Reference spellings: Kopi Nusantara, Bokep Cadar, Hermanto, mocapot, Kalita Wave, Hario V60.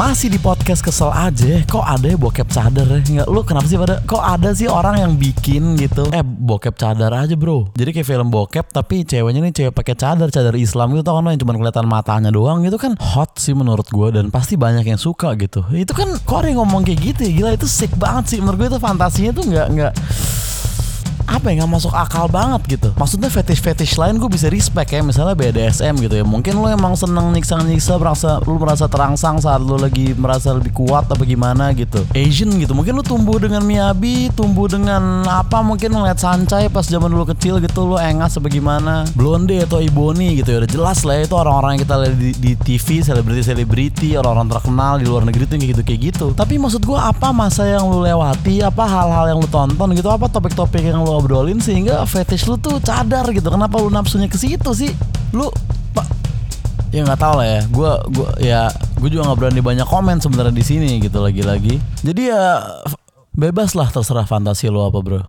Masih di podcast kesel aja, kok ada ya bokep cadar ya? Lu kenapa sih pada, kok ada sih orang yang bikin gitu? Bokep cadar aja bro. Jadi kayak film bokep tapi ceweknya nih cewek pakai cadar Islam gitu, tau kan, yang cuma kelihatan matanya doang gitu kan. Hot sih menurut gue dan pasti banyak yang suka gitu. Itu kan kok ada yang ngomong kayak gitu ya, gila itu sick banget sih. Menurut gue itu fantasinya tuh nggak nggak masuk akal banget gitu. Maksudnya fetish-fetish lain gue bisa respect ya, misalnya BDSM gitu ya. Mungkin lo emang seneng nyiksa-nyiksa, lu merasa terangsang saat lo lagi merasa lebih kuat apa gimana gitu. Asian gitu, mungkin lo tumbuh dengan miyabi, tumbuh dengan apa, mungkin ngeliat sancai pas zaman dulu kecil gitu, lo engas apa gimana, blonde atau iboni gitu ya. Udah jelas lah itu orang-orang yang kita lihat di TV, selebriti-selebriti, orang-orang terkenal di luar negeri tuh kayak gitu. Tapi maksud gue, apa masa yang lo lewati, apa hal-hal yang lo tonton gitu, apa topik-topik yang lo obrolin sehingga fetish lu tuh cadar gitu? Kenapa lu nafsunya ke situ sih? Lu ya nggak tahu lah ya. Gue juga nggak berani banyak komen sebenarnya di sini gitu lagi-lagi. Jadi ya bebas lah, terserah fantasi lu apa bro.